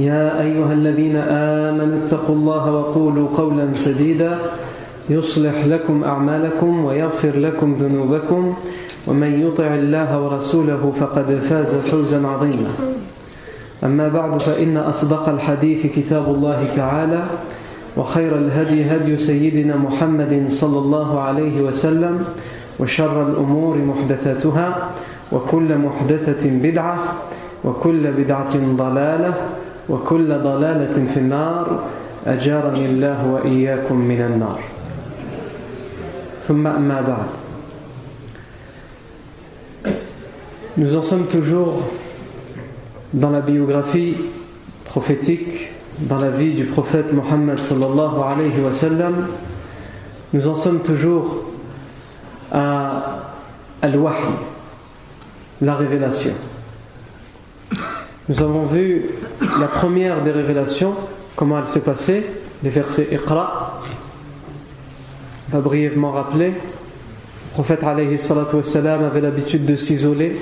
يا أيها الذين آمنوا اتقوا الله وقولوا قولا سديدا يصلح لكم أعمالكم ويغفر لكم ذنوبكم ومن يطع الله ورسوله فقد فاز فوزا عظيما. أما بعد فإن أصدق الحديث كتاب الله تعالى وخير الهدي هدي سيدنا محمد صلى الله عليه وسلم وشر الأمور محدثاتها وكل محدثة بدعة وكل بدعة ضلالة وكل ضلالة في النار أجارني الله وإياكم من النار ثم أما بعد. Nous en sommes toujours dans la biographie prophétique, dans la vie du prophète Muhammad sallallahu alayhi wa sallam. Nous en sommes toujours à Al-Wahy, la révélation. Nous avons vu la première des révélations, comment elle s'est passée, les versets Iqra. On va brièvement rappeler, le prophète alayhi salatu wassalam avait l'habitude de s'isoler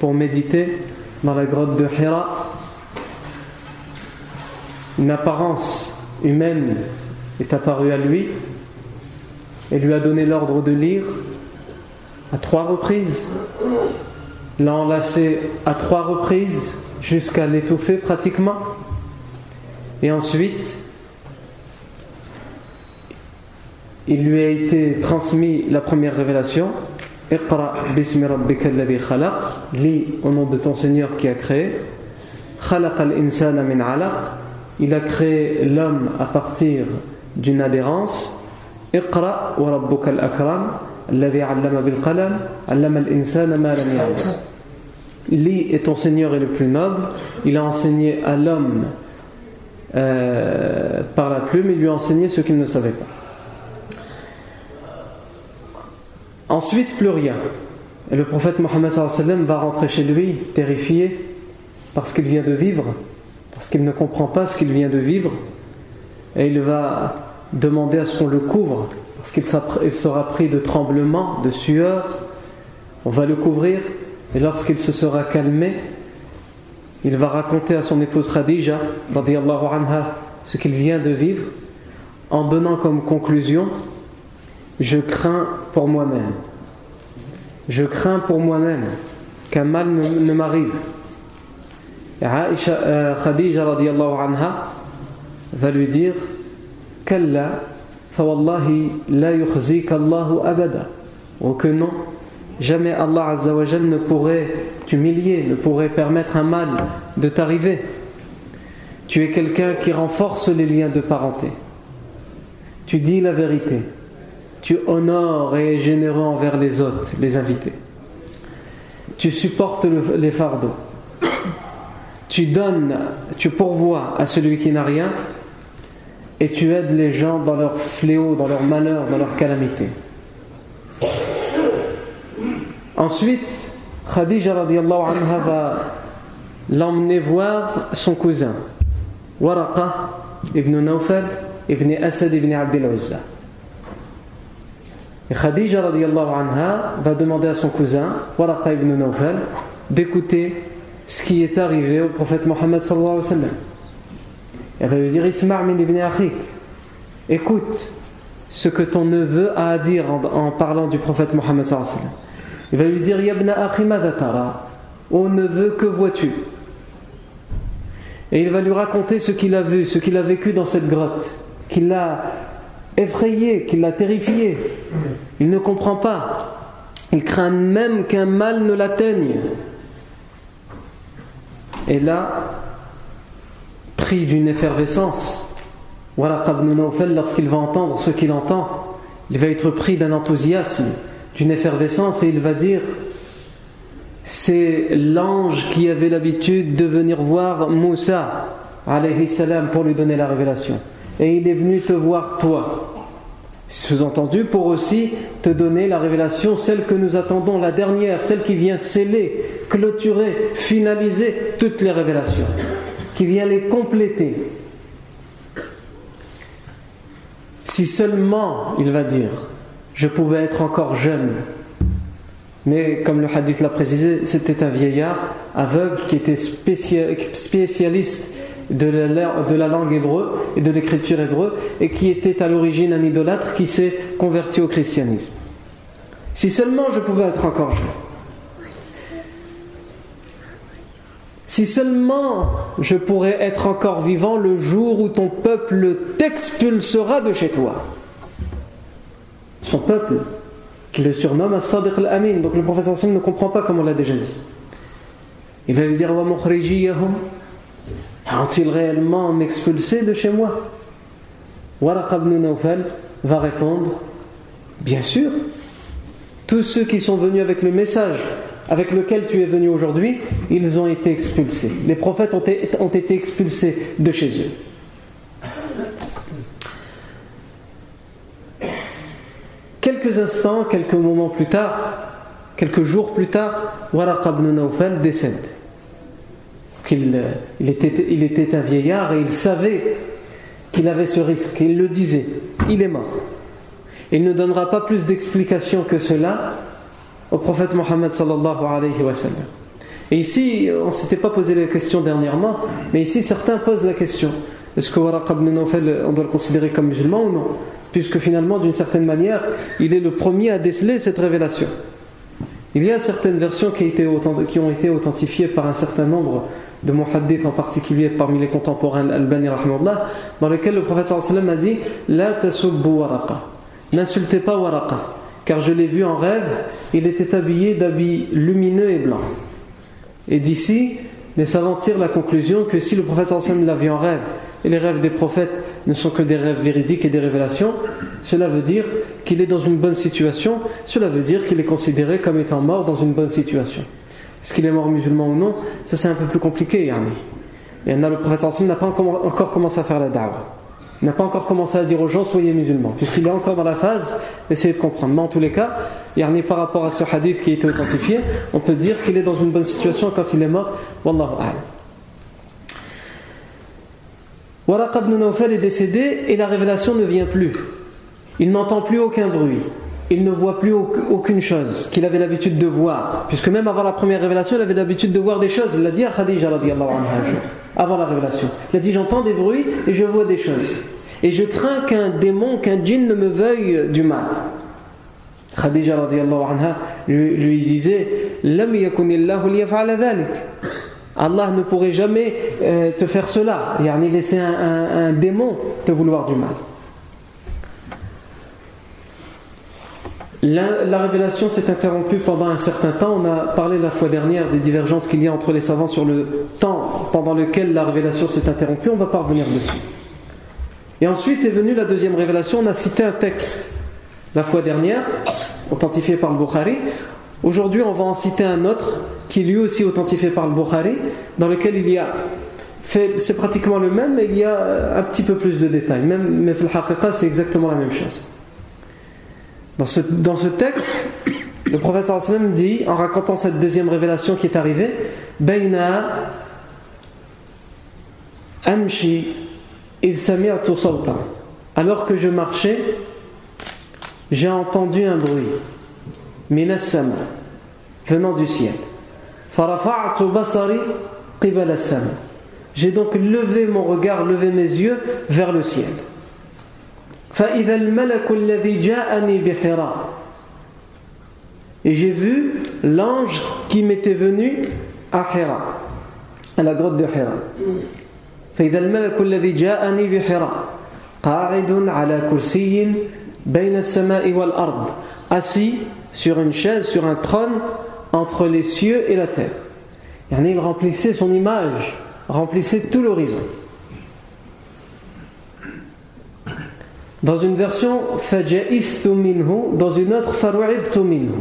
pour méditer dans la grotte de Hira. Une apparence humaine est apparue à lui et lui a donné l'ordre de lire à 3 reprises. L'a enlacé à 3 reprises jusqu'à l'étouffer pratiquement, et ensuite il lui a été transmis la première révélation, Iqra bismi rabbika alladhi khalaq, lis au nom de ton Seigneur qui a créé, khalaq al-insana min alaq, il a créé l'homme à partir d'une adhérence, Iqra wa rabbuka al-akram الذي علم بالقلم علم الإنسان ما لم يعلم. Lui est ton Seigneur et le plus noble. Il a enseigné à l'homme par la plume, il lui a enseigné ce qu'il ne savait pas. Ensuite, plus rien. Et le prophète Muhammad sallallahu alayhi wa sallam va rentrer chez lui terrifié parce qu'il vient de vivre, parce qu'il ne comprend pas ce qu'il vient de vivre, et il va demander à ce qu'on le couvre. Parce qu'il sera pris de tremblements, de sueur, on va le couvrir, et lorsqu'il se sera calmé, il va raconter à son épouse Khadija, radiyallahu anha, ce qu'il vient de vivre, en donnant comme conclusion, je crains pour moi-même. Je crains pour moi-même qu'un mal ne m'arrive. Et Khadija, radiyallahu anha, va lui dire, Kalla, فوالله لا يخزيك الله أبدا. Oh que non, jamais Allah Azza wa Jal ne pourrait t'humilier, ne pourrait permettre un mal de t'arriver. Tu es quelqu'un qui renforce les liens de parenté. Tu dis la vérité. Tu honores et es généreux envers les hôtes, les invités. Tu supportes les fardeaux. Tu donnes, tu pourvois à celui qui n'a rien. Et tu aides les gens dans leur fléau, dans leur malheur, dans leur calamité. Ensuite, Khadija radiyallahu anha va l'emmener voir son cousin, Waraqa ibn Nawfal ibn Asad ibn Abd al-Uzza. Et Khadija radiyallahu anha va demander à son cousin, Waraqa ibn Nawfal, d'écouter ce qui est arrivé au prophète Muhammad sallallahu alayhi wa sallam. Elle va lui dire, Isma' min ibn akhik, écoute ce que ton neveu a à dire en parlant du prophète Muhammad sallallahu alayhi wa sallam. Il va lui dire, Yabna akhi madha tara, ô neveu, que vois-tu? Et il va lui raconter ce qu'il a vu, ce qu'il a vécu dans cette grotte, qui l'a effrayé, qui l'a terrifié. Il ne comprend pas. Il craint même qu'un mal ne l'atteigne. Et là, pris d'une effervescence, Waraqa ibn Nawfal, lorsqu'il va entendre ce qu'il entend, il va être pris d'un enthousiasme, d'une effervescence, et il va dire: c'est l'ange qui avait l'habitude de venir voir Moussa alayhi salam pour lui donner la révélation, et il est venu te voir toi, sous-entendu pour aussi te donner la révélation, celle que nous attendons, la dernière, celle qui vient sceller, clôturer, finaliser toutes les révélations, qui vient les compléter. Si seulement, il va dire, je pouvais être encore jeune. Mais comme le hadith l'a précisé, c'était un vieillard aveugle qui était spécialiste de la langue hébreu et de l'écriture hébreu, et qui était à l'origine un idolâtre qui s'est converti au christianisme. Si seulement je pouvais être encore jeune. Si seulement je pourrais être encore vivant le jour où ton peuple t'expulsera de chez toi. Son peuple, qui le surnomme As-Sadiq Al-Amin. Donc le professeur Sam ne comprend pas, comme on l'a déjà dit. Il va lui dire: Wa mukhrijiyahum, ont-ils réellement m'expulsé de chez moi? Waraqa ibn Nawfal va répondre: bien sûr, tous ceux qui sont venus avec le message avec lequel tu es venu aujourd'hui, ils ont été expulsés. Les prophètes ont été expulsés de chez eux. Quelques instants, quelques moments plus tard, quelques jours plus tard, Waraqa ibn Nawfal décède. Il était un vieillard, et il savait qu'il avait ce risque. Il le disait: il est mort. Il ne donnera pas plus d'explications que cela au prophète Muhammad sallallahu alayhi wa sallam. Et ici, on ne s'était pas posé la question dernièrement, mais ici certains posent la question: est-ce que Waraqa ibn Nawfal, on doit le considérer comme musulman ou non? Puisque finalement, d'une certaine manière, il est le premier à déceler cette révélation. Il y a certaines versions qui ont été authentifiées par un certain nombre de muhaddith, en particulier parmi les contemporains Al-Albani rahimahullah, dans lesquels le prophète sallallahu alayhi wa sallam a dit: la tasubbu Waraqa, n'insultez pas Waraqa, car je l'ai vu en rêve, il était habillé d'habits lumineux et blancs. Et d'ici, les savants tirent la conclusion que si le prophète sallallahu alayhi wa sallam l'a vu en rêve, et les rêves des prophètes ne sont que des rêves véridiques et des révélations, cela veut dire qu'il est dans une bonne situation, cela veut dire qu'il est considéré comme étant mort dans une bonne situation. Est-ce qu'il est mort musulman ou non? Ça, c'est un peu plus compliqué. Et là, le prophète n'a pas encore commencé à faire la da'wa. Il n'a pas encore commencé à dire aux gens: soyez musulmans, puisqu'il est encore dans la phase d'essayer de comprendre. Mais en tous les cas, par rapport à ce hadith qui a été authentifié, on peut dire qu'il est dans une bonne situation quand il est mort. Wallahu a'lam. Waraqa ibn Nawfal est décédé, et la révélation ne vient plus. Il n'entend plus aucun bruit. Il ne voit plus aucune chose qu'il avait l'habitude de voir, puisque même avant la première révélation, il avait l'habitude de voir des choses. Il l'a dit à Khadija radhiyallahu anha avant la révélation. Il a dit: j'entends des bruits et je vois des choses, et je crains qu'un démon, qu'un djinn ne me veuille du mal. Khadija radhiyallahu anha lui disait: lam yakun illahu liyaf'ala dhalik, Allah ne pourrait jamais te faire cela, laisser un démon te vouloir du mal. La révélation s'est interrompue pendant un certain temps. On a parlé la fois dernière des divergences qu'il y a entre les savants sur le temps pendant lequel la révélation s'est interrompue. On ne va pas revenir dessus. Et ensuite est venue la deuxième révélation. On a cité un texte la fois dernière, authentifié par le Bukhari. Aujourd'hui, on va en citer un autre qui est lui aussi authentifié par le Bukhari, dans lequel il y a c'est pratiquement le même, mais il y a un petit peu plus de détails. Mais fil haqiqa, c'est exactement la même chose. Dans ce texte, le prophète sallallahu alayhi wa sallam dit, en racontant cette deuxième révélation qui est arrivée: Baina amshi idh sami'tu sawtan. Alors que je marchais, j'ai entendu un bruit, minas sama, venant du ciel. Farafa'tu basari qibala sama. J'ai donc levé mon regard, levé mes yeux vers le ciel. فإذا الملك الذي جاءني بحراء. Et j'ai vu l'ange qui m'était venu à Hira, à la grotte de Hira. فإذا الملك الذي جاءني بحراء. قاعد على كرسي بين السماء والأرض, assis sur une chaise, sur un trône entre les cieux et la terre. Yani il remplissait son image, remplissait tout l'horizon. Dans une version فَجَئِثْتُ مِنْهُ, dans une autre فَرُعِبْتُ مِنْهُ,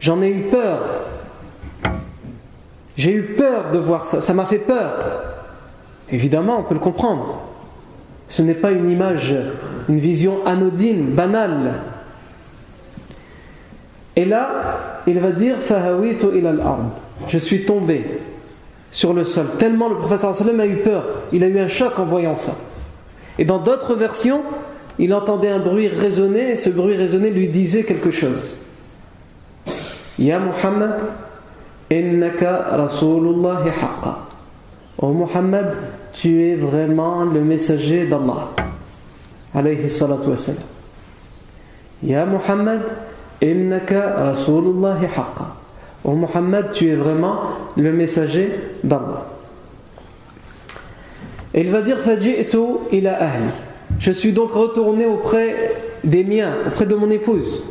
j'en ai eu peur, j'ai eu peur de voir ça, ça m'a fait peur. Évidemment, on peut le comprendre, ce n'est pas une image, une vision anodine, banale. Et là, il va dire فَهَوِيْتُ إِلَى الْأَرْضِ, je suis tombé sur le sol, tellement le professeur a eu peur, il a eu un choc en voyant ça. Et dans d'autres versions, il entendait un bruit résonner et ce bruit résonné lui disait quelque chose. Ya Muhammad, innaka Rasulullah haqqa. Oh Muhammad, tu es vraiment le messager d'Allah. Alayhi salatu wassalam. Ya Muhammad, innaka Rasulullah haqqa. Oh Muhammad, tu es vraiment le messager d'Allah. Et il va dire Faji'tu ila ahli, je suis donc retourné auprès des miens, auprès de mon épouse.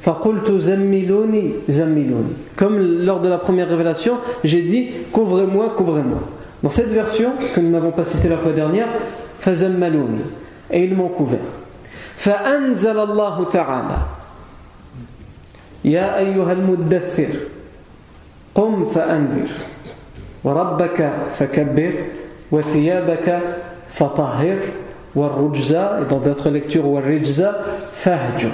Faqultu zammiluni zammiluni, comme lors de la première révélation, j'ai dit couvrez-moi, couvrez-moi. Dans cette version que nous n'avons pas citée la fois dernière, fazammaluni, et ils m'ont couvert. Fa anzala Allah ta'ala ya ayyuhal muddathir qum fa anzir wa rabbaka fakabbir وَثِيَابَكَ فَطَهِرْ وَالرُّجْزَ, et dans d'autres lectures وَالرِّجْزَ فَهْجُرْ.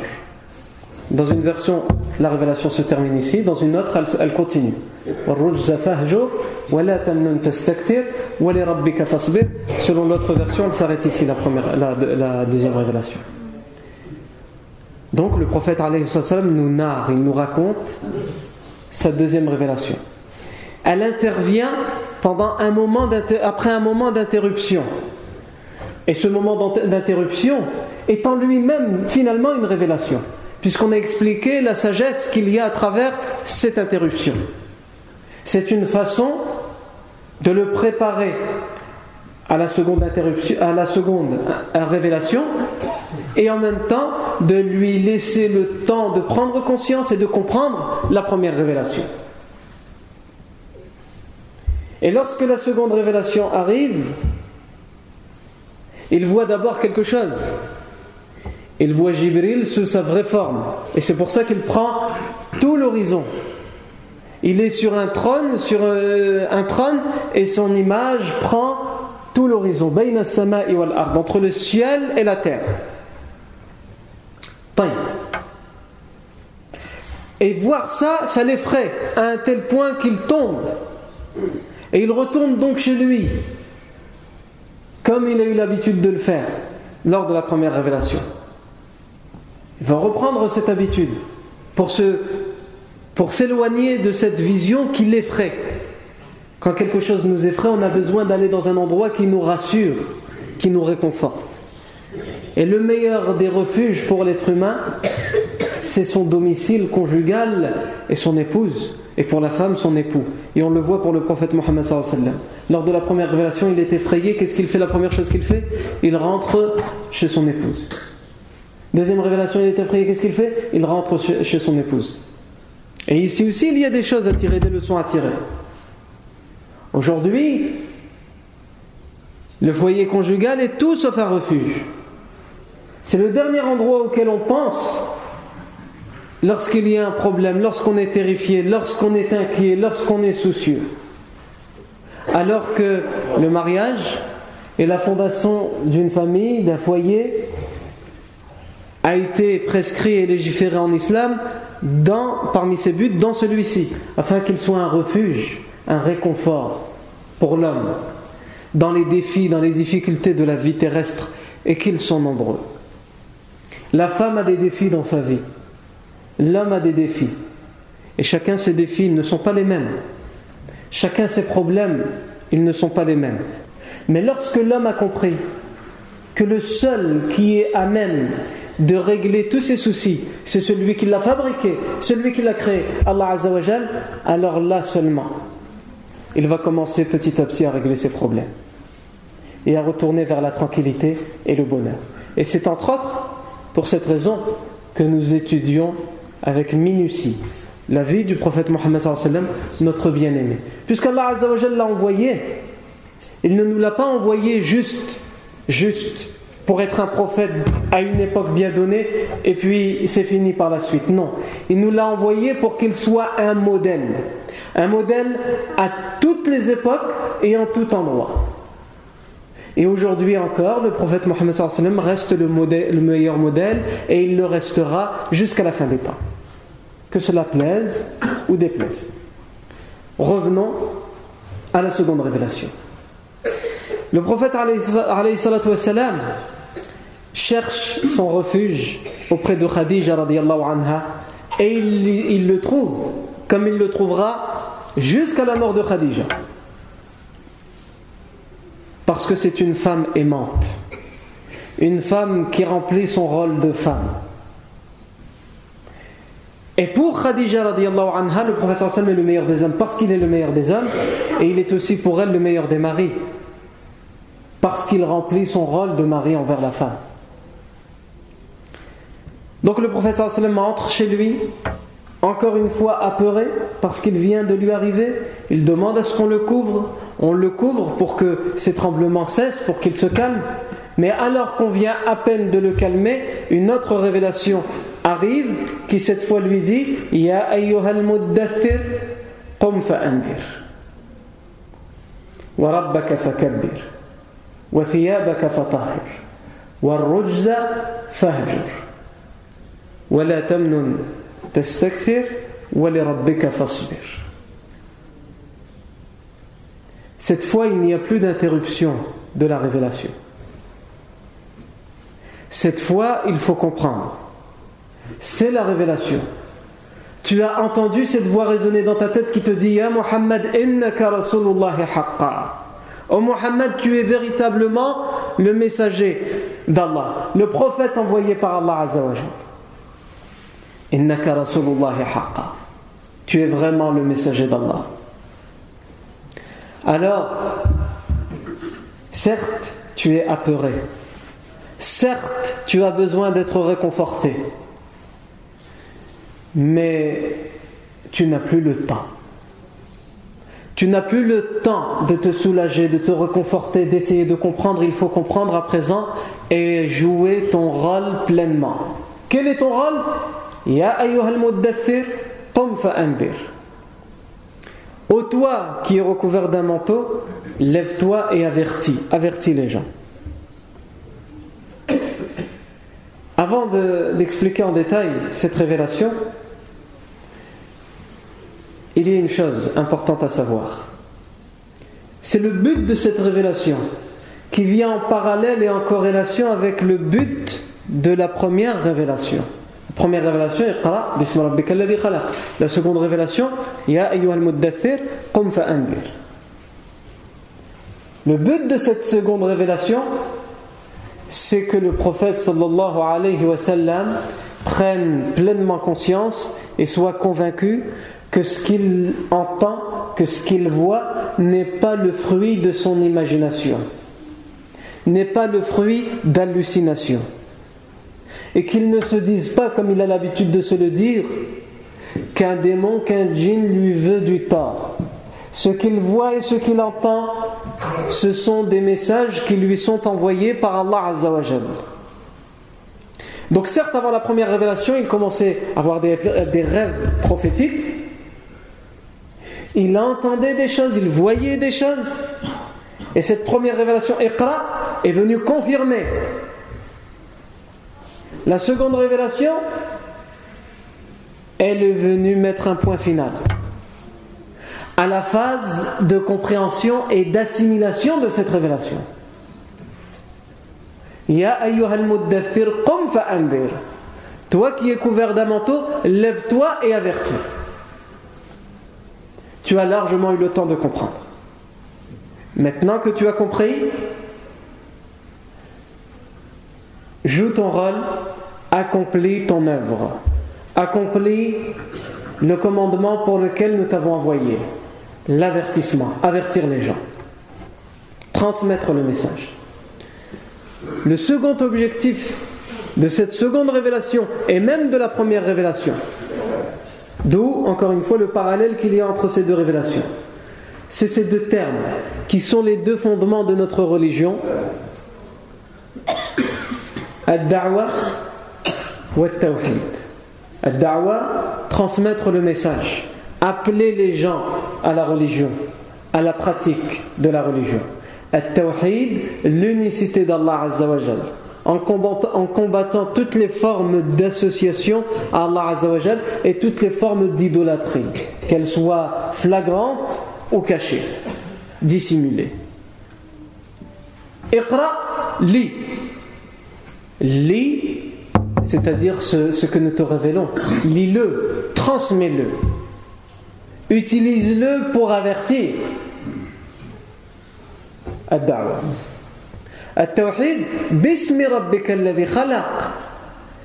Dans une version la révélation se termine ici, dans une autre elle continue وَالرُّجْزَ فَهْجُرْ وَلَا تَمْنُنْ تَسْتَكْثِرْ وَلِرَبِّكَ فَاصْبِرْ. Selon l'autre version elle s'arrête ici, la deuxième révélation. Donc le prophète alayhi salam nous narre, il nous raconte sa deuxième révélation. Elle intervient pendant un moment après un moment d'interruption. Et ce moment d'interruption est en lui-même finalement une révélation, puisqu'on a expliqué la sagesse qu'il y a à travers cette interruption. C'est une façon de le préparer à la seconde interruption, à la seconde révélation, et en même temps de lui laisser le temps de prendre conscience et de comprendre la première révélation. Et lorsque la seconde révélation arrive, il voit d'abord quelque chose. Il voit Jibril sous sa vraie forme. Et c'est pour ça qu'il prend tout l'horizon. Il est sur un trône, et son image prend tout l'horizon. Bayna as-sama'i wal ard, entre le ciel et la terre. Et voir ça, ça l'effraie à un tel point qu'il tombe. Et il retourne donc chez lui, comme il a eu l'habitude de le faire lors de la première révélation. Il va reprendre cette habitude pour s'éloigner de cette vision qui l'effraie. Quand quelque chose nous effraie, on a besoin d'aller dans un endroit qui nous rassure, qui nous réconforte. Et le meilleur des refuges pour l'être humain, c'est son domicile conjugal et son épouse. Et pour la femme, son époux. Et on le voit pour le prophète Muhammad sallallahu alayhi wa sallam. Lors de la première révélation, il est effrayé. Qu'est-ce qu'il fait? La première chose qu'il fait, il rentre chez son épouse. Deuxième révélation, il est effrayé. Qu'est-ce qu'il fait? Il rentre chez son épouse. Et ici aussi, il y a des choses à tirer, des leçons à tirer. Aujourd'hui, le foyer conjugal est tout sauf un refuge. C'est le dernier endroit auquel on pense. Lorsqu'il y a un problème, lorsqu'on est terrifié, lorsqu'on est inquiet, lorsqu'on est soucieux. Alors que le mariage et la fondation d'une famille, d'un foyer, a été prescrit et légiféré en islam parmi ses buts, dans celui-ci, afin qu'il soit un refuge, un réconfort pour l'homme, dans les défis, dans les difficultés de la vie terrestre, et qu'ils sont nombreux. La femme a des défis dans sa vie. L'homme a des défis. Et chacun ses défis, ils ne sont pas les mêmes. Chacun ses problèmes, ils ne sont pas les mêmes. Mais lorsque l'homme a compris que le seul qui est à même de régler tous ses soucis, c'est celui qui l'a fabriqué, celui qui l'a créé, Allah Azza wa Jal, alors là seulement, il va commencer petit à petit à régler ses problèmes. et à retourner vers la tranquillité et le bonheur. Et c'est entre autres pour cette raison que nous étudions avec minutie la vie du prophète Muhammad sallallahu alayhi wa sallam, notre bien-aimé. Puisqu'Allah azza wa jalla l'a envoyé, il ne nous l'a pas envoyé juste pour être un prophète à une époque bien donnée et puis c'est fini par la suite. Non, il nous l'a envoyé pour qu'il soit un modèle à toutes les époques et en tout endroit. Et aujourd'hui encore, le prophète Mohammed sallallahu alayhi wa sallam reste le meilleur modèle et il le restera jusqu'à la fin des temps. Que cela plaise ou déplaise. Revenons à la seconde révélation. Le prophète alayhi salatu wa sallam cherche son refuge auprès de Khadija radiyallahu anha et il le trouve comme il le trouvera jusqu'à la mort de Khadija. Parce que c'est une femme aimante, une femme qui remplit son rôle de femme. Et pour Khadija radiyallahu anha, le prophète sallallahu alayhi wa sallam est le meilleur des hommes parce qu'il est le meilleur des hommes et il est aussi pour elle le meilleur des maris parce qu'il remplit son rôle de mari envers la femme. Donc le prophète sallallahu alayhi wa sallam entre chez lui, encore une fois apeuré parce qu'il vient de lui arriver. Il demande à ce qu'on le couvre. On le couvre pour que ses tremblements cessent, pour qu'il se calme. Mais alors qu'on vient à peine de le calmer, une autre révélation arrive qui cette fois lui dit « Ya ayyuhal muddathir, qum fa'andir, wa rabbaka fakabbir, wa thiyabaka fatahir, wa rujza fahjur, wa la tamnun tastakthir, wa li rabbika fasbir ». Cette fois, il n'y a plus d'interruption de la révélation. Cette fois, il faut comprendre. C'est la révélation. Tu as entendu cette voix résonner dans ta tête qui te dit « Ya Muhammad, innaka rasulullahi haqqa » Oh Muhammad, tu es véritablement le messager d'Allah, le prophète envoyé par Allah Azza wa Jalla. « Innaka rasulullahi haqqa » Tu es vraiment le messager d'Allah. Alors, certes, tu es apeuré. Certes, tu as besoin d'être réconforté. Mais tu n'as plus le temps. Tu n'as plus le temps de te soulager, de te réconforter, d'essayer de comprendre. Il faut comprendre à présent et jouer ton rôle pleinement. Quel est ton rôle ? Ya ayyuhal muddathir, qum fa'anbir. Ô toi qui es recouvert d'un manteau, lève-toi et avertis les gens. Avant d'expliquer en détail cette révélation, il y a une chose importante à savoir. C'est le but de cette révélation qui vient en parallèle et en corrélation avec le but de la première révélation. Première révélation, Iqra, bismi rabbika alladhi khalaq. La seconde révélation, Ya ayyuhal muddathir, qum fa'anbir. Le but de cette seconde révélation, c'est que le prophète sallallahu alayhi wa sallam prenne pleinement conscience et soit convaincu que ce qu'il entend, que ce qu'il voit n'est pas le fruit de son imagination, n'est pas le fruit d'hallucinations. Et qu'il ne se dise pas, comme il a l'habitude de se le dire, qu'un démon, qu'un djinn lui veut du tort. Ce qu'il voit et ce qu'il entend, ce sont des messages qui lui sont envoyés par Allah Azza wa Jalla. Donc certes, avant la première révélation, il commençait à avoir des rêves prophétiques. Il entendait des choses, il voyait des choses. Et cette première révélation, Iqra, est venue confirmer. La seconde révélation, elle est venue mettre un point final à la phase de compréhension et d'assimilation de cette révélation. Ya ayyuhal muddathir qum fa'andir. Toi qui es couvert d'un manteau, lève-toi et avertis. Tu as largement eu le temps de comprendre. Maintenant que tu as compris, joue ton rôle, accomplis ton œuvre, accomplis le commandement pour lequel nous t'avons envoyé, l'avertissement, avertir les gens. transmettre le message. Le second objectif de cette seconde révélation et même de la première révélation, d'où encore une fois le parallèle qu'il y a entre ces deux révélations, c'est ces deux termes qui sont les deux fondements de notre religion, ad-da'wa wa at-tawhid. Ad-da'wa, transmettre le message, appeler les gens à la religion, à la pratique de la religion. At-tawhid, l'unicité d'Allah Azza wa Jal, en combattant toutes les formes d'association à Allah Azza wa Jal et toutes les formes d'idolâtrie, qu'elles soient flagrantes ou cachées, dissimulées. Iqra, lis. Lis, c'est-à-dire ce que nous te révélons. Lis-le, transmets-le. Utilise-le pour avertir. Ad-da'wa. At-tawhid, bismi rabbika alladhi khalaq.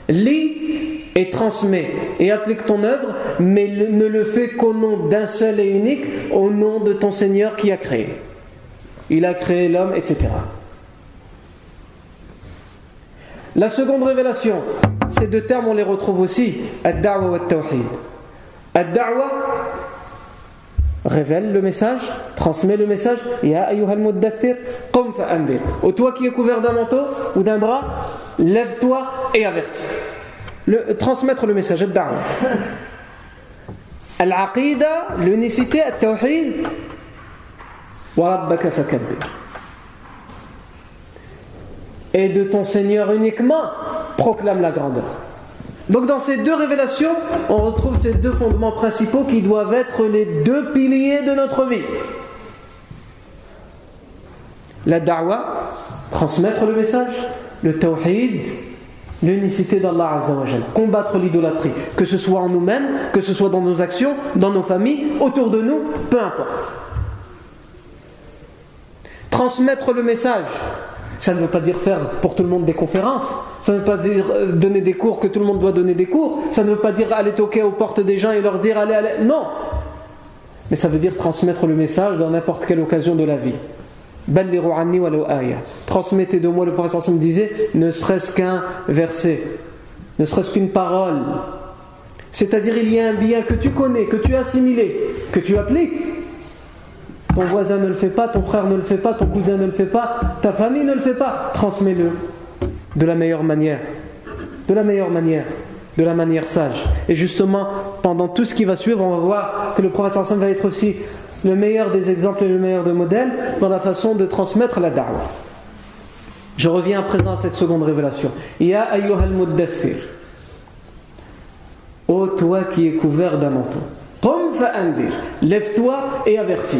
Lis et transmets et applique ton œuvre, mais ne le fais qu'au nom d'un seul et unique, au nom de ton Seigneur qui a créé. Il a créé l'homme, etc. La seconde révélation, ces deux termes on les retrouve aussi, ad-da'wa wa at-tawhid. Ad-da'wa révèle le message, transmet le message. Ya ayyuhal muddathir, qum fa andir. Ô toi qui es couvert d'un manteau ou d'un drap, lève-toi et avertis. Transmettre le message, ad-da'wa. Al-aqida, l'unicité, at-tawhid, wa rabbaka fakabbir. Et de ton Seigneur uniquement, proclame la grandeur. Donc dans ces deux révélations, on retrouve ces deux fondements principaux qui doivent être les deux piliers de notre vie. La da'wa, transmettre le message, le tawhid, l'unicité d'Allah Azza wa Jal, combattre l'idolâtrie, que ce soit en nous-mêmes, que ce soit dans nos actions, dans nos familles, autour de nous, peu importe. Transmettre le message, ça ne veut pas dire faire pour tout le monde des conférences. Ça ne veut pas dire donner des cours, que tout le monde doit donner des cours. Ça ne veut pas dire aller toquer aux portes des gens et leur dire allez, allez. Non. Mais ça veut dire transmettre le message dans n'importe quelle occasion de la vie. Ballighu anni walau aya. Transmettez de moi, le prophète me disait, ne serait-ce qu'un verset, ne serait-ce qu'une parole. C'est-à-dire il y a un bien que tu connais, que tu as assimilé, que tu appliques. Ton voisin ne le fait pas, ton frère ne le fait pas, ton cousin ne le fait pas, ta famille ne le fait pas. Transmets-le de la meilleure manière, de la manière sage. Et justement, pendant tout ce qui va suivre, on va voir que le prophète sallallahu alayhi wa sallam va être aussi le meilleur des exemples et le meilleur des modèles dans la façon de transmettre la da'wa. Je reviens à présent à cette seconde révélation. Ya ayyuhal muddathir. Ô toi qui es couvert d'un manteau. Qum fa andir. Lève-toi et avertis.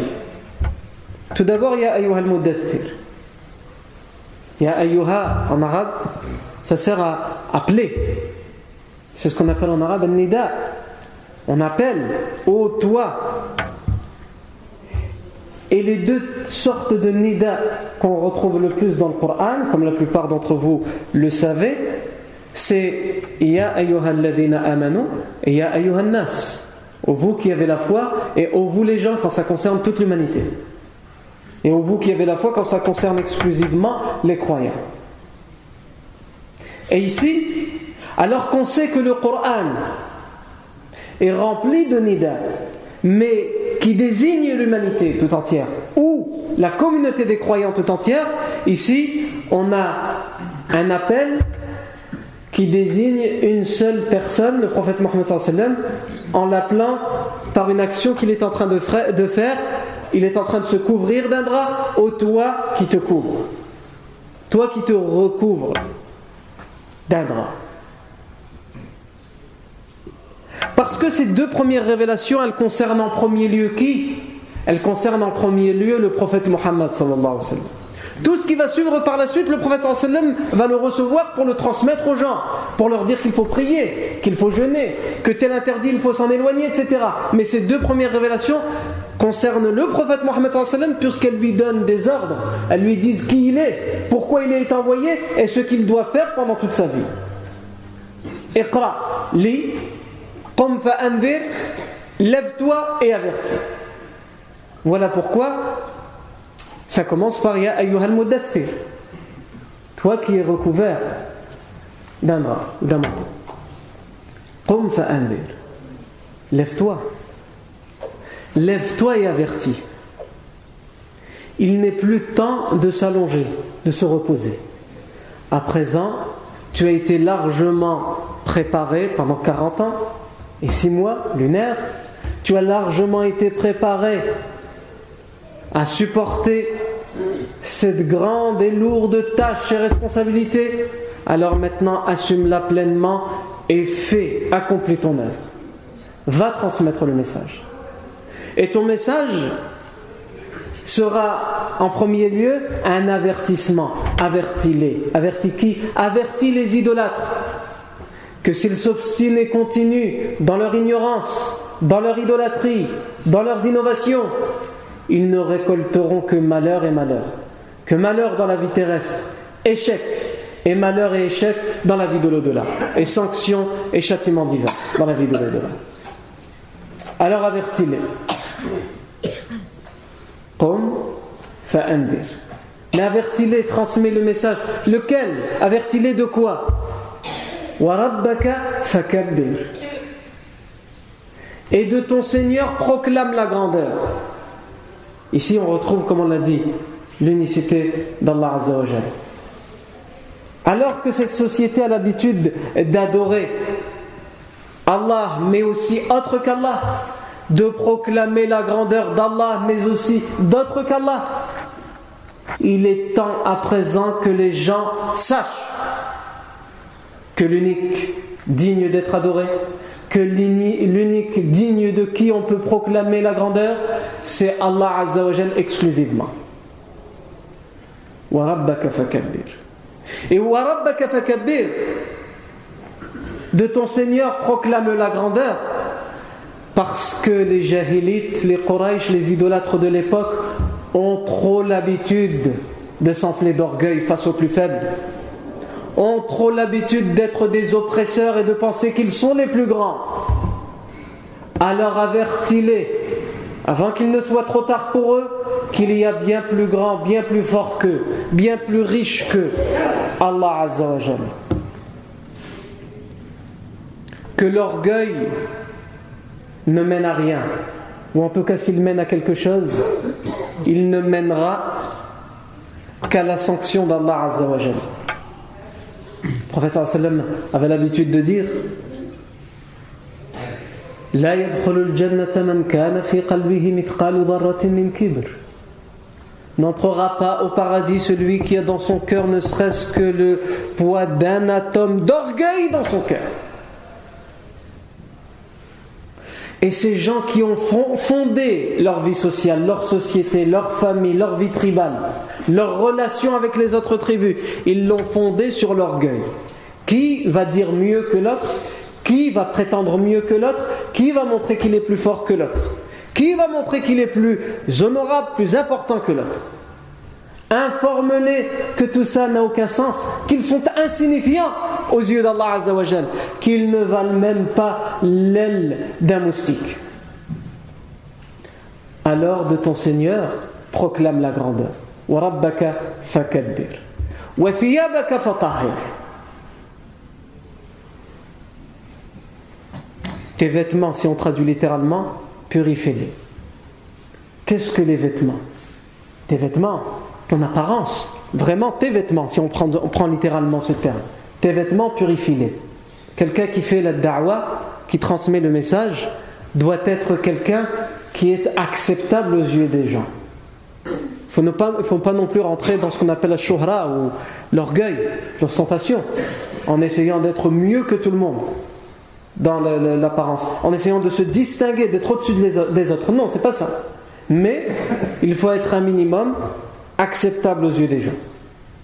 Tout d'abord, ya ayyuhal muddathir. Ya ayyuha en arabe, ça sert à appeler. C'est ce qu'on appelle en arabe al-nida. On appelle ô toi. Et les deux sortes de nida qu'on retrouve le plus dans le Coran, comme la plupart d'entre vous le savez, c'est ya ayyuhal ladina amanu et ya ayyuhan nas. Ô vous qui avez la foi et ô vous les gens quand ça concerne toute l'humanité. Et ô vous qui avez la foi quand ça concerne exclusivement les croyants. Et ici, alors qu'on sait que le Coran est rempli de nida, mais qui désigne l'humanité tout entière, ou la communauté des croyants tout entière, ici, on a un appel qui désigne une seule personne, le prophète Muhammad sallallahu alayhi wa sallam, en l'appelant par une action qu'il est en train de faire. Il est en train de se couvrir d'un drap. Ô toi qui te couvre, toi qui te recouvre d'un drap. Parce que ces deux premières révélations, elles concernent en premier lieu qui ? Elles concernent en premier lieu le prophète Muhammad sallallahu alayhi wa sallam. Tout ce qui va suivre par la suite, le prophète sallallahu alayhi wa sallam va le recevoir pour le transmettre aux gens, pour leur dire qu'il faut prier, qu'il faut jeûner, que tel interdit il faut s'en éloigner, etc. Mais ces deux premières révélations concerne le prophète Mohammed sallallahu alayhi wa sallam, puisqu'elle lui donne des ordres, elle lui dit qui il est, pourquoi il est envoyé et ce qu'il doit faire pendant toute sa vie. Iqra, li, qum fa andir, lève-toi et avertis. Voilà pourquoi Ça commence par Ya ayyuhal mudaththir, toi qui es recouvert d'un drap ou d'un manteau. Qum fa anzir, lève-toi et avertis. Il n'est plus temps de s'allonger, de se reposer. À présent, tu as été largement préparé pendant 40 ans et 6 mois lunaires. Tu as largement été préparé à supporter cette grande et lourde tâche et responsabilité. Alors maintenant, assume-la pleinement et fais, accomplis ton œuvre. Va transmettre le message. Et ton message sera en premier lieu un avertissement. Avertis-les. Avertis qui ? Avertis les idolâtres que s'ils s'obstinent et continuent dans leur ignorance, dans leur idolâtrie, dans leurs innovations, ils ne récolteront que malheur et malheur. Que malheur dans la vie terrestre, échec et malheur et échec dans la vie de l'au-delà, et sanctions et châtiments divins dans la vie de l'au-delà. Alors avertis-les. Qum fa andir. Mais avertis-les, transmets le message. Lequel ? Avertis-les de quoi ? Wa rabbaka fakabbir. Et de ton Seigneur proclame la grandeur. Ici on retrouve, comme on l'a dit, l'unicité d'Allah Azza wa Jalla. Alors que cette société a l'habitude d'adorer Allah, mais aussi autre qu'Allah, de proclamer la grandeur d'Allah, mais aussi d'autre qu'Allah, il est temps à présent que les gens sachent que l'unique digne d'être adoré, que l'unique digne de qui on peut proclamer la grandeur, c'est Allah Azza wa Jalla exclusivement. Wa rabbaka fakabbir. Et wa rabbaka fakabbir, de ton Seigneur proclame la grandeur, parce que les jahilites, les Quraysh, les idolâtres de l'époque ont trop l'habitude de s'enfler d'orgueil face aux plus faibles, ont trop l'habitude d'être des oppresseurs et de penser qu'ils sont les plus grands. Alors avertis-les, avant qu'il ne soit trop tard pour eux, qu'il y a bien plus grand, bien plus fort qu'eux, bien plus riche qu'eux, Allah Azza wa Jalla. Que l'orgueil ne mène à rien, ou en tout cas s'il mène à quelque chose, il ne mènera qu'à la sanction d'Allah Azza wa Jalla. Le professeur sallam avait l'habitude de dire: La yadkhulul jannata man kana fi qalbihi mithqalu dharratin min kibr. N'entrera pas au paradis celui qui a dans son cœur ne serait-ce que le poids d'un atome d'orgueil dans son cœur. Et ces gens qui ont fondé leur vie sociale, leur société, leur famille, leur vie tribale, leur relation avec les autres tribus, ils l'ont fondée sur l'orgueil. Qui va dire mieux que l'autre ? Qui va prétendre mieux que l'autre ? Qui va montrer qu'il est plus fort que l'autre ? Qui va montrer qu'il est plus honorable, plus important que l'autre ? Informe-les que tout ça n'a aucun sens, qu'ils sont insignifiants aux yeux d'Allah Azza wa Jal, qu'ils ne valent même pas l'aile d'un moustique. Alors de ton Seigneur proclame la grandeur. Wa rabbaka fakabbir. Wa thiyabaka fatahhir. Tes vêtements, si on traduit littéralement, purifie-les. Qu'est-ce que les vêtements ? Tes vêtements, ton apparence, vraiment tes vêtements, si on prend littéralement ce terme. Tes vêtements, purifie-les. Quelqu'un qui fait la da'wa, qui transmet le message, doit être quelqu'un qui est acceptable aux yeux des gens. Il ne faut pas non plus rentrer dans ce qu'on appelle la shuhra, ou l'orgueil, l'ostentation, en essayant d'être mieux que tout le monde dans l'apparence, en essayant de se distinguer, d'être au-dessus des autres. Non, c'est pas ça. Mais il faut être un minimum acceptable aux yeux des gens.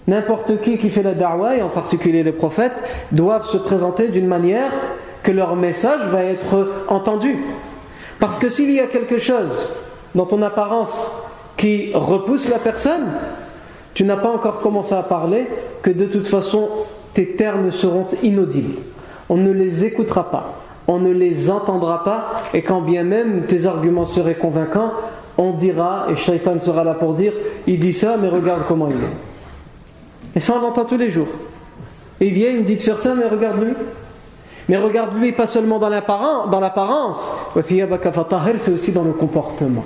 N'importe qui fait la da'wa, et en particulier les prophètes, doivent se présenter d'une manière que leur message va être entendu. Parce que s'il y a quelque chose dans ton apparence qui repousse la personne, tu n'as pas encore commencé à parler que de toute façon tes termes seront inaudibles. On ne les écoutera pas, on ne les entendra pas, et quand bien même tes arguments seraient convaincants, on dira, et Shaitan sera là pour dire, il dit ça, mais regarde comment il est. Et ça, on l'entend tous les jours. Il vient, il me dit de faire ça, mais regarde-lui. Mais regarde-lui, pas seulement dans l'apparence, c'est aussi dans le comportement.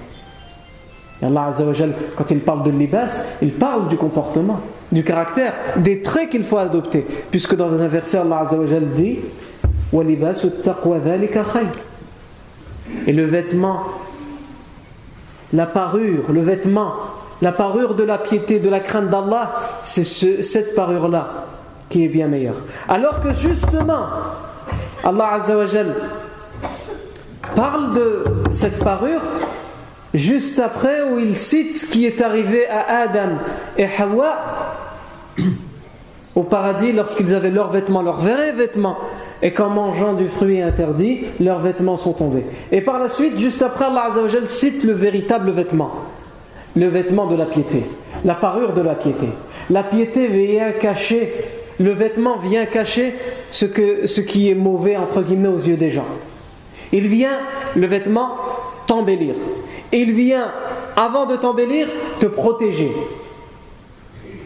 Et Allah Azza wa Jal, quand il parle de libas, il parle du comportement, du caractère, des traits qu'il faut adopter. Puisque dans un verset, Allah Azza wa Jal dit وَلِبَاسُ التَّقْوَى ذَلِكَ خَيْرٌ. Et le vêtement, la parure, la parure de la piété, de la crainte d'Allah, c'est cette parure-là qui est bien meilleure. Alors que justement, Allah Azza wa Jal parle de cette parure juste après où il cite ce qui est arrivé à Adam et Hawa au paradis lorsqu'ils avaient leurs vêtements, leurs vrais vêtements, et qu'en mangeant du fruit interdit, leurs vêtements sont tombés. Et par la suite, juste après, Allah Azza wa Jal cite le véritable vêtement, le vêtement de la piété, la parure de la piété. La piété vient cacher, le vêtement vient cacher ce qui est mauvais entre guillemets aux yeux des gens. Il vient, le vêtement, t'embellir. Il vient, avant de t'embellir, te protéger.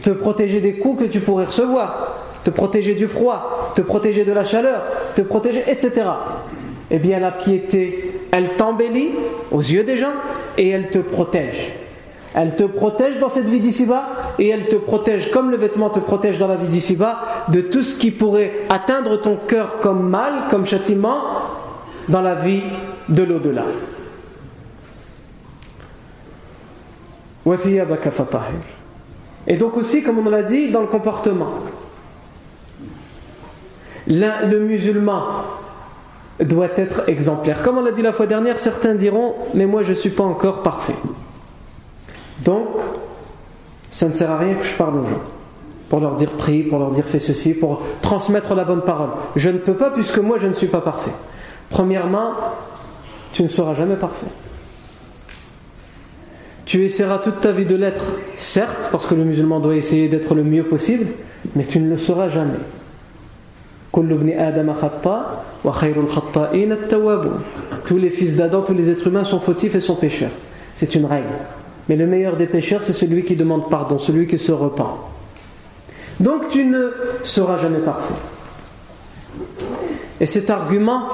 Te protéger des coups que tu pourrais recevoir, te protéger du froid, te protéger de la chaleur, te protéger, etc. Eh bien, la piété, elle t'embellit aux yeux des gens et elle te protège. Elle te protège dans cette vie d'ici-bas et elle te protège, comme le vêtement te protège dans la vie d'ici-bas, de tout ce qui pourrait atteindre ton cœur comme mal, comme châtiment, dans la vie de l'au-delà. Et donc aussi, comme on l'a dit, dans le comportement. Le musulman doit être exemplaire. Comme on l'a dit la fois dernière, certains diront « Mais moi, je ne suis pas encore parfait. » Donc, ça ne sert à rien que je parle aux gens. Pour leur dire « Prie », pour leur dire « Fais ceci », pour transmettre la bonne parole. Je ne peux pas puisque moi, je ne suis pas parfait. Premièrement, tu ne seras jamais parfait. Tu essaieras toute ta vie de l'être, certes, parce que le musulman doit essayer d'être le mieux possible, mais tu ne le seras jamais. Tous les fils d'Adam, tous les êtres humains sont fautifs et sont pécheurs. C'est une règle. Mais le meilleur des pécheurs, c'est celui qui demande pardon, celui qui se repent. Donc tu ne seras jamais parfait. Et cet argument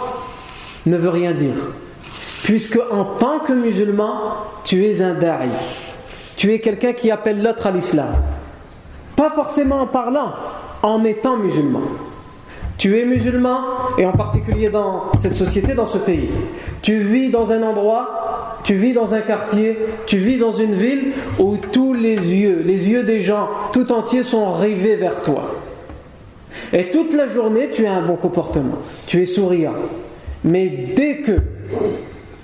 ne veut rien dire. Puisque en tant que musulman, tu es un da'i. Tu es quelqu'un qui appelle l'autre à l'islam. Pas forcément en parlant, en étant musulman. Tu es musulman, et en particulier dans cette société, dans ce pays. Tu vis dans un endroit, tu vis dans un quartier, tu vis dans une ville où tous les yeux des gens tout entiers sont rivés vers toi. Et toute la journée, tu as un bon comportement. Tu es souriant. Mais dès que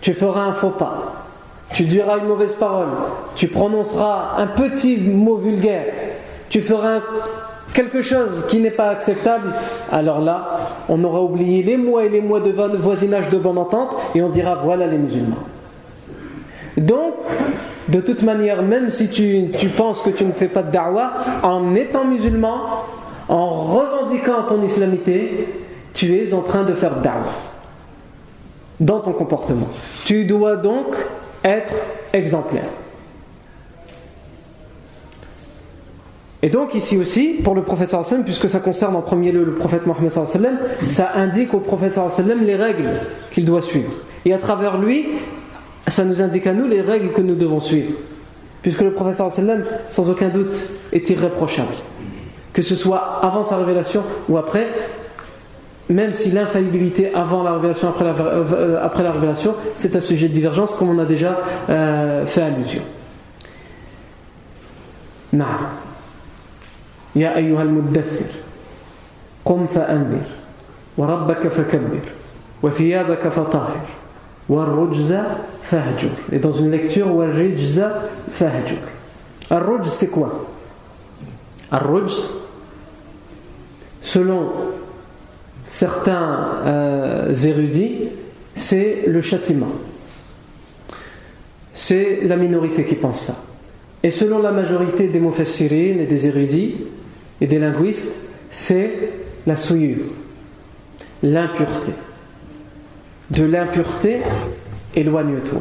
tu feras un faux pas, tu diras une mauvaise parole, tu prononceras un petit mot vulgaire, tu feras quelque chose qui n'est pas acceptable, alors là, on aura oublié les mois et les mois de voisinage de bonne entente et on dira voilà les musulmans. Donc, de toute manière, même si tu penses que tu ne fais pas de da'wah, en étant musulman, en revendiquant ton islamité, tu es en train de faire da'wah. Dans ton comportement. Tu dois donc être exemplaire. Et donc ici aussi, pour le prophète sallallahu alayhi wa sallam, puisque ça concerne en premier lieu le prophète Muhammad sallallahu alayhi wa sallam, ça indique au prophète sallallahu alayhi wa sallam les règles qu'il doit suivre. Et à travers lui, ça nous indique à nous les règles que nous devons suivre. Puisque le prophète sallallahu alayhi wa sallam, sans aucun doute, est irréprochable. Que ce soit avant sa révélation ou après, même si l'infaillibilité avant la révélation, après la révélation, c'est un sujet de divergence comme on a déjà fait allusion. Naam. Ya ayyuhal muddathir, qum fa'anbir, wa rabbaka fakabbir, wa thiyabaka fatahir, wa rujza fahjur. Et dans une lecture, wa rujza fahjur. Ar-rujz, c'est quoi? Ar-rujz, selon certains érudits, c'est le châtiment. C'est la minorité qui pense ça. Et selon la majorité des mufassirines et des érudits et des linguistes, c'est la souillure, l'impureté. De l'impureté, éloigne-toi.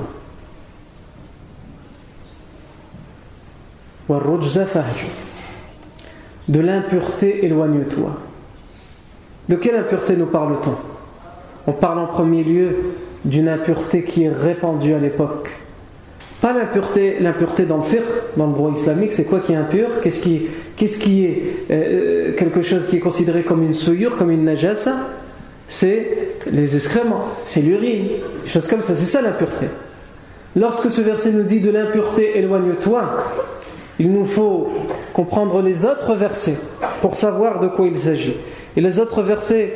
De l'impureté, éloigne-toi. De quelle impureté nous parle-t-on? On parle en premier lieu d'une impureté qui est répandue à l'époque. Pas l'impureté dans le fiqh, dans le droit islamique. C'est quoi qui est impur? Qu'est-ce qui est quelque chose qui est considéré comme une souillure, comme une najasa? C'est les excréments, c'est l'urine, des choses comme ça. C'est ça l'impureté. Lorsque ce verset nous dit de l'impureté, éloigne-toi, il nous faut comprendre les autres versets pour savoir de quoi il s'agit. Et les autres versets,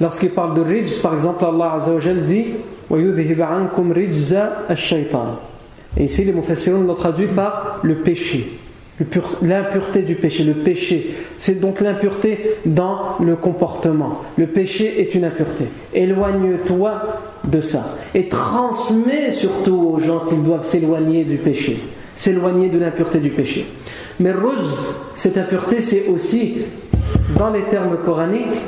lorsqu'il parle de rijz, par exemple, Allah Azza wa Jal dit وَيُذْهِبَ عَنْكُمْ رِجْزَ الشَّيْطَانِ. Et ici, les mufassirun l'ont traduit par le péché, l'impureté du péché, le péché. C'est donc l'impureté dans le comportement. Le péché est une impureté. Éloigne-toi de ça. Et transmets surtout aux gens qu'ils doivent s'éloigner du péché, s'éloigner de l'impureté du péché. Mais rujz, cette impureté, c'est aussi, dans les termes coraniques,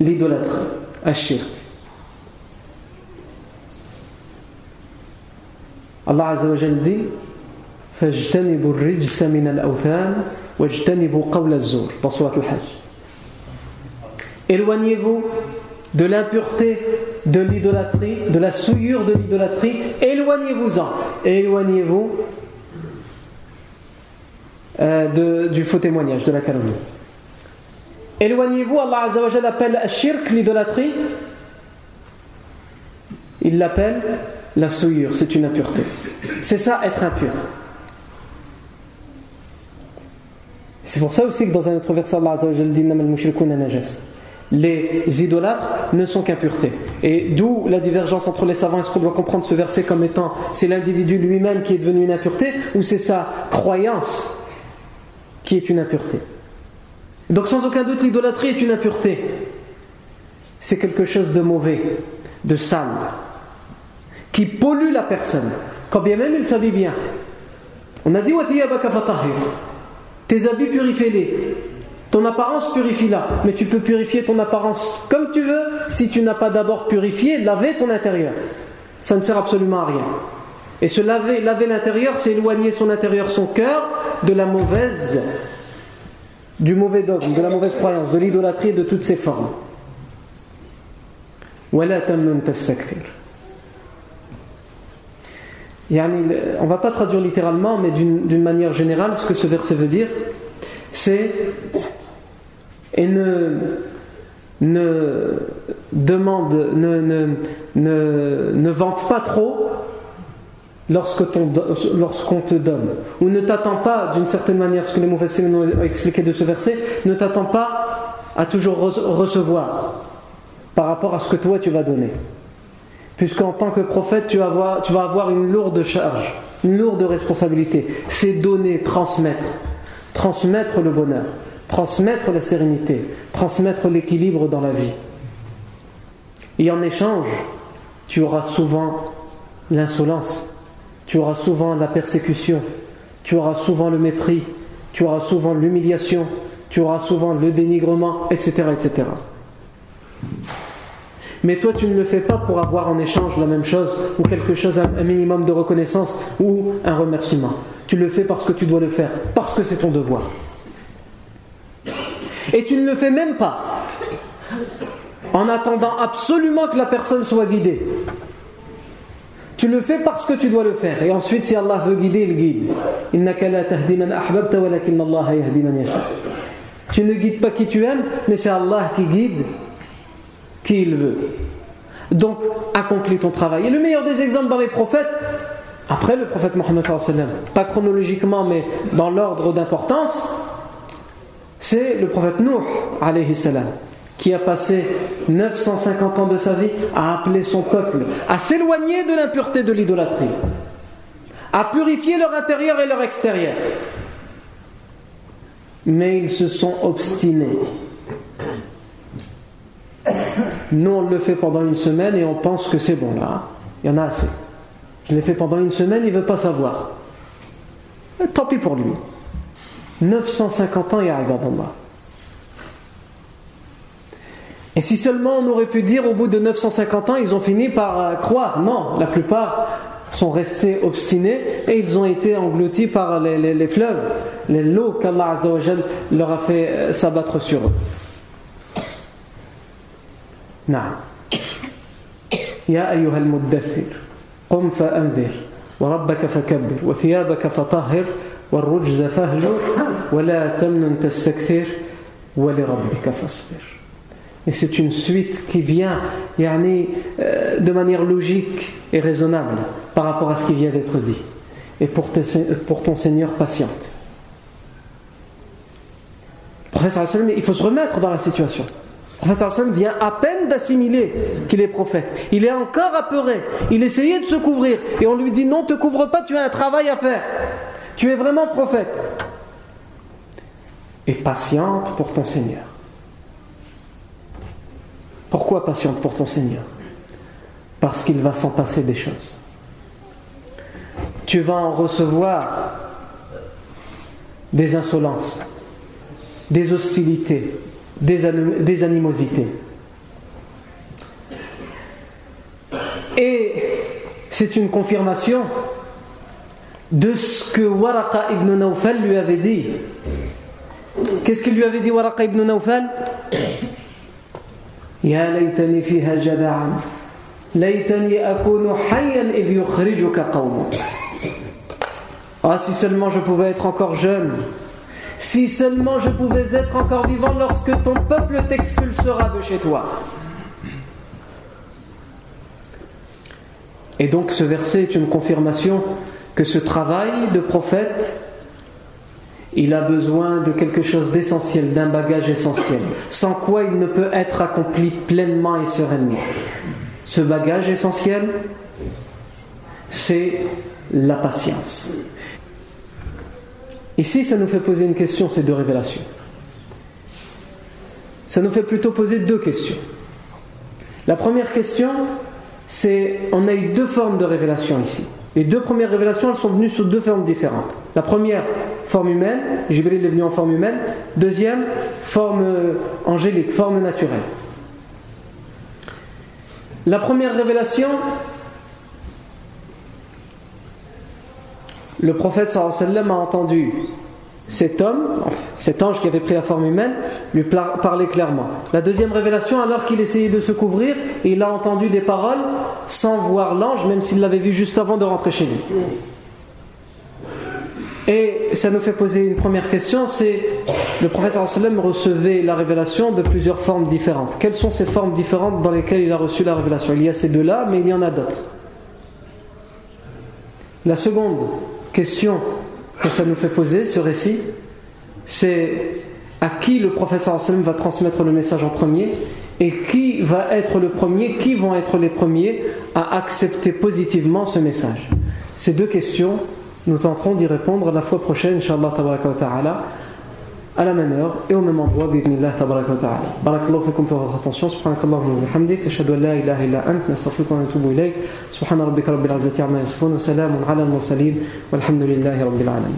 l'idolâtre, ash-shirk. Allah Azza wa Jal dit فَاجْتَنِبُوا الرِّجْسَ مِنَ الْأَوْثَانِ وَاجْتَنِبُوا قَوْلَ الزُّورِ dans Sourate Al-Hajj. Éloignez-vous de l'impureté, de l'idolâtrie, de la souillure de l'idolâtrie, éloignez-vous-en, éloignez-vous du faux témoignage, de la calomnie. Éloignez-vous, Allah Azza wa Jal appelle shirk l'idolâtrie, il l'appelle la souillure, c'est une impureté. C'est ça être impur. C'est pour ça aussi que dans un autre verset, Allah Azza wa Jal dit innamal mushrikuna najas. Les idolâtres ne sont qu'impureté. Et d'où la divergence entre les savants. Est-ce qu'on doit comprendre ce verset comme étant c'est l'individu lui-même qui est devenu une impureté, ou c'est sa croyance qui est une impureté? Donc sans aucun doute, l'idolâtrie est une impureté. C'est quelque chose de mauvais, de sale, qui pollue la personne, quand bien même il s'habille bien. On a dit وَثِيَابَكَ فَطَهِرْ. Tes habits, purifie-les. Ton apparence, purifie-la. Mais tu peux purifier ton apparence comme tu veux si tu n'as pas d'abord purifié, lavé ton intérieur. Ça ne sert absolument à rien. Et se laver l'intérieur, c'est éloigner son intérieur, son cœur, de la mauvaise, du mauvais dogme, de la mauvaise croyance, de l'idolâtrie et de toutes ses formes. وَلَا تَمْنُنْ تَسْتَكْثِرْ. On ne va pas traduire littéralement, mais d'une manière générale, ce que ce verset veut dire, c'est et ne vante pas trop lorsqu'on te donne, ou ne t'attends pas, d'une certaine manière, ce que les mufassirs nous ont expliqué de ce verset, ne t'attends pas à toujours recevoir par rapport à ce que toi tu vas donner, puisqu'en tant que prophète tu vas avoir une lourde charge, une lourde responsabilité. C'est donner, transmettre le bonheur, transmettre la sérénité, transmettre l'équilibre dans la vie. Et en échange, tu auras souvent l'insolence, tu auras souvent la persécution, tu auras souvent le mépris, tu auras souvent l'humiliation, tu auras souvent le dénigrement, etc., etc. Mais toi, tu ne le fais pas pour avoir en échange la même chose, ou quelque chose, un minimum de reconnaissance, ou un remerciement. Tu le fais parce que tu dois le faire, parce que c'est ton devoir. Et tu ne le fais même pas en attendant absolument que la personne soit guidée. Tu le fais parce que tu dois le faire. Et ensuite, si Allah veut guider, il guide. Innaka la tahdi man ahbabta walakinna Allah yahdi man yasha. Tu ne guides pas qui tu aimes, mais c'est Allah qui guide qui il veut. Donc, accomplis ton travail. Et le meilleur des exemples dans les prophètes, après le prophète Muhammad sallallahu alayhi wa sallam, pas chronologiquement, mais dans l'ordre d'importance, c'est le prophète Nouh alayhi salam, qui a passé 950 ans de sa vie à appeler son peuple à s'éloigner de l'impureté, de l'idolâtrie, à purifier leur intérieur et leur extérieur. Mais ils se sont obstinés. Nous, on le fait pendant une semaine et on pense que c'est bon, là, il y en a assez. Je l'ai fait pendant une semaine, il ne veut pas savoir. Et tant pis pour lui. 950 ans, il arrive à Allah. Et si seulement on aurait pu dire, au bout de 950 ans, ils ont fini par croire. Non, la plupart sont restés obstinés et ils ont été engloutis par les fleuves, les lots qu'Allah Azza wa Jal leur a fait s'abattre sur eux. Naam. Ya ayyuhal muddathir, qum fa anzir, wa rabbaka fakabbir, wa thiyabaka fatahhir, wa rujza fahjur, wa la tamnun tastakthir, wa li rabbika fasbir. Et c'est une suite qui vient de manière logique et raisonnable par rapport à ce qui vient d'être dit. Et pour ton Seigneur, patiente. Le prophète sallam, il faut se remettre dans la situation. Le prophète sallam vient à peine d'assimiler qu'il est prophète. Il est encore apeuré. Il essayait de se couvrir. Et on lui dit, non, te couvre pas, tu as un travail à faire. Tu es vraiment prophète. Et patiente pour ton Seigneur. Pourquoi patiente pour ton Seigneur? Parce qu'il va s'en passer des choses. Tu vas en recevoir des insolences, des hostilités, des animosités. Et c'est une confirmation de ce que Waraqa ibn Nawfal lui avait dit. Qu'est-ce qu'il lui avait dit Waraqa ibn Nawfal? يا ليتني فيها جدعا ليتني أكون حيا إذ يخرجك قومك. Ah, si seulement je pouvais être encore jeune, si seulement je pouvais être encore vivant lorsque ton peuple t'expulsera de chez toi. Et donc ce verset est une confirmation que ce travail de prophète, il a besoin de quelque chose d'essentiel, d'un bagage essentiel, sans quoi il ne peut être accompli pleinement et sereinement. Ce bagage essentiel, c'est la patience. Ici, ça nous fait poser une question, ces deux révélations. Ça nous fait plutôt poser deux questions. La première question, c'est, on a eu deux formes de révélation ici. Les deux premières révélations, elles sont venues sous deux formes différentes. La première, forme humaine, Jibril est venu en forme humaine. Deuxième, forme angélique, forme naturelle. La première révélation, le prophète sallallahu alayhi wa sallam a entendu cet homme, cet ange qui avait pris la forme humaine, lui parler clairement. La deuxième révélation, alors qu'il essayait de se couvrir, il a entendu des paroles sans voir l'ange, même s'il l'avait vu juste avant de rentrer chez lui. Et ça nous fait poser une première question, c'est le prophète sallallahu alayhi wa sallam recevait la révélation de plusieurs formes différentes. Quelles sont ces formes différentes dans lesquelles il a reçu la révélation? Il y a ces deux-là, mais il y en a d'autres. La seconde question que ça nous fait poser, ce récit, c'est à qui le prophète sallallahu alayhi wa sallam va transmettre le message en premier et qui va être le premier, qui vont être les premiers à accepter positivement ce message. Ces deux questions, nous tenterons d'y répondre la fois prochaine, Inch'Allah tabaraka wa ta'ala, à la même heure et au même endroit, bi'idhnillah tabaraka wa ta'ala. Barakallahu fikum pour votre attention, subhanakallahumma wa bihamdik, ashhadu an la ilaha illa anta, astaghfiruka wa atubu ilayk, subhana rabbika rabbil izzati amma yasifun, wa salamun ala al-mursalin, walhamdulillahi rabbil alamin.